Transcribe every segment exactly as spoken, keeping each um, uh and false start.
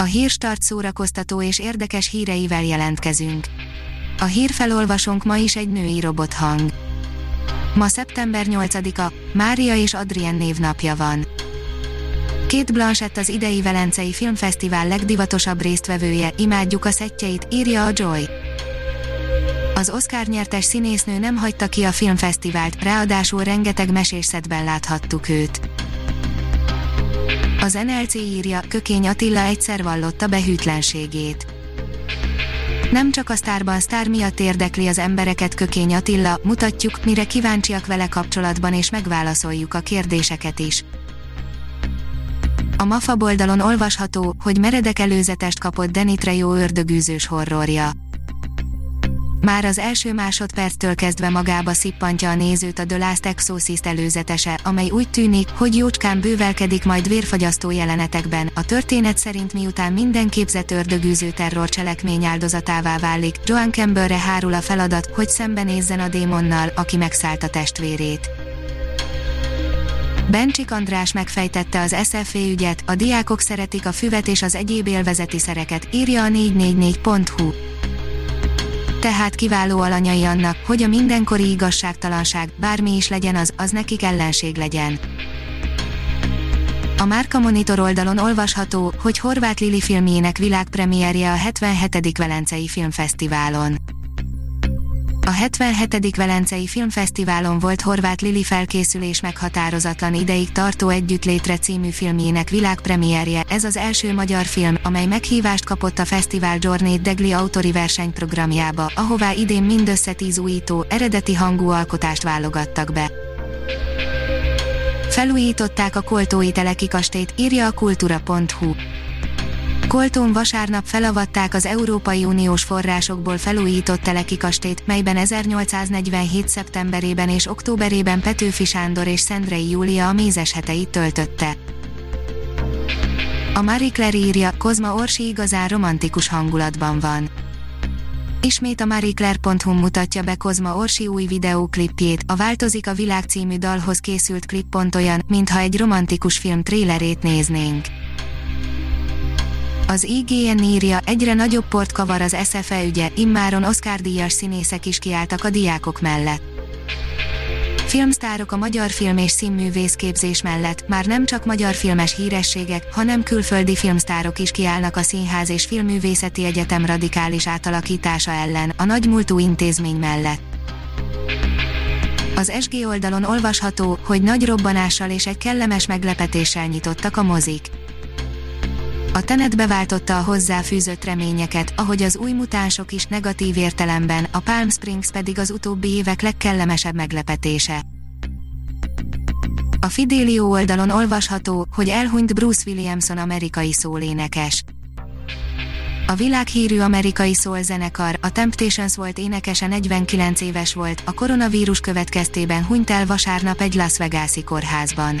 A Hírstart szórakoztató és érdekes híreivel jelentkezünk. A hírfelolvasónk ma is egy női robothang. Ma szeptember nyolcadika, Mária és Adrien névnapja van. Cate Blanchett az idei Velencei Filmfesztivál legdivatosabb résztvevője, imádjuk a szettjeit, írja a Joy. Az Oscar-nyertes színésznő nem hagyta ki a filmfesztivált, ráadásul rengeteg mesés szettben láthattuk őt. Az en el cé írja, Kökény Attila egyszer vallotta be hűtlenségét. Nem csak a sztárban sztár miatt érdekli az embereket Kökény Attila, mutatjuk, mire kíváncsiak vele kapcsolatban, és megválaszoljuk a kérdéseket is. A MAFA oldalon olvasható, hogy meredek előzetest kapott Denitre jó ördögűzős horrorja. Már az első másodperctől kezdve magába szippantja a nézőt a The Last Exorcist előzetese, amely úgy tűnik, hogy jócskán bővelkedik majd vérfagyasztó jelenetekben. A történet szerint miután minden képzett ördögűző terrorcselekmény áldozatává válik, Joan Campbellre hárul a feladat, hogy szembenézzen a démonnal, aki megszállta testvérét. Bencsik András megfejtette az SzFE ügyet, a diákok szeretik a füvet és az egyéb élvezeti szereket, írja a négy négy négy pont hu. Tehát kiváló alanyai annak, hogy a mindenkori igazságtalanság, bármi is legyen az, az nekik ellenség legyen. A Márka Monitor oldalon olvasható, hogy Horváth Lili filmjének világpremierje a hetvenhetedik Velencei Filmfesztiválon. A hetvenhetedik Velencei Filmfesztiválon volt Horváth Lili felkészülés meghatározatlan ideig tartó Együttlétre című filmjének világpremierje, ez az első magyar film, amely meghívást kapott a fesztivál Journée Degli Autori versenyprogramjába, ahová idén mindössze tíz újító, eredeti hangú alkotást válogattak be. Felújították a Koltói Teleki kastélyt, írja a Kultura.hu. Koltón vasárnap felavatták az Európai Uniós forrásokból felújított Teleki kastélyt, melyben ezernyolcszáznegyvenhét. szeptemberében és októberében Petőfi Sándor és Szendrei Júlia a mézes heteit töltötte. A Marie Claire írja, Kozma Orsi igazán romantikus hangulatban van. Ismét a MarieClaire.hu mutatja be Kozma Orsi új videóklipjét, a Változik a világ című dalhoz készült klip pont olyan, mintha egy romantikus film trélerét néznénk. Az I G N írja, egyre nagyobb port kavar az SzFE ügye, immáron Oscar-díjas színészek is kiálltak a diákok mellett. Filmsztárok a magyar film és színművészképzés mellett, már nem csak magyar filmes hírességek, hanem külföldi filmsztárok is kiállnak a Színház és Filmművészeti Egyetem radikális átalakítása ellen, a nagymúltú intézmény mellett. Az S G oldalon olvasható, hogy nagy robbanással és egy kellemes meglepetéssel nyitottak a mozik. A Tenet beváltotta a hozzáfűzött reményeket, ahogy az új mutánsok is negatív értelemben, a Palm Springs pedig az utóbbi évek legkellemesebb meglepetése. A Fidelio oldalon olvasható, hogy elhunyt Bruce Williamson amerikai szólénekes. A világhírű amerikai szólzenekar, a Temptations volt énekese negyvenkilenc éves volt, a koronavírus következtében hunyt el vasárnap egy Las Vegas-i kórházban.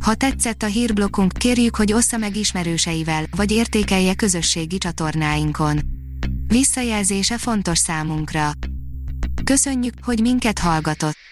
Ha tetszett a hírblokkunk, kérjük, hogy ossza meg ismerőseivel, vagy értékelje közösségi csatornáinkon. Visszajelzése fontos számunkra. Köszönjük, hogy minket hallgatott!